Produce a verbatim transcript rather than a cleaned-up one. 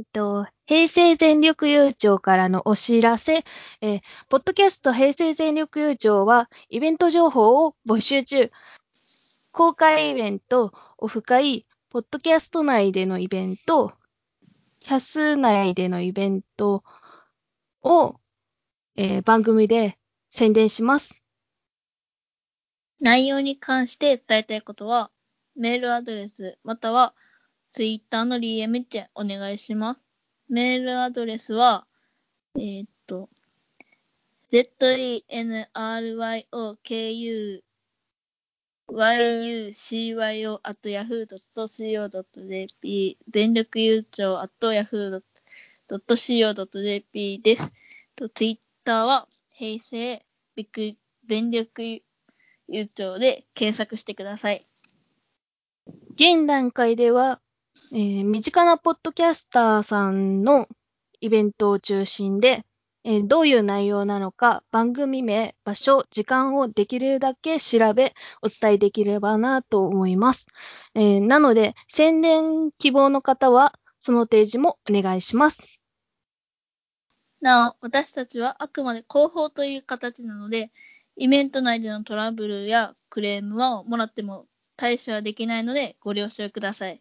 えっと、平成全力悠長からのお知らせ、えー、ポッドキャスト平成全力悠長はイベント情報を募集中。公開イベント、オフ会、ポッドキャスト内でのイベント、キャス内でのイベントを、えー、番組で宣伝します。内容に関して伝えたいことは、メールアドレスまたはツイッターの ディーエム でお願いします。メールアドレスは、えー、っと、ゼットイーエヌアールワイオーケーユーワイユーシーワイオーアットヤフードットシーオードットジェーピー 全力悠長 アットヤフードットシーオードットジェーピー です。ツイッターは平成ビッグ全力悠長で検索してください。現段階では、えー、身近なポッドキャスターさんのイベントを中心で、えー、どういう内容なのか、番組名、場所、時間をできるだけ調べ、お伝えできればなと思います。えー、なので、宣伝希望の方は、その提示もお願いします。なお、私たちはあくまで広報という形なので、イベント内でのトラブルやクレームはもらっても対処はできないのでご了承ください。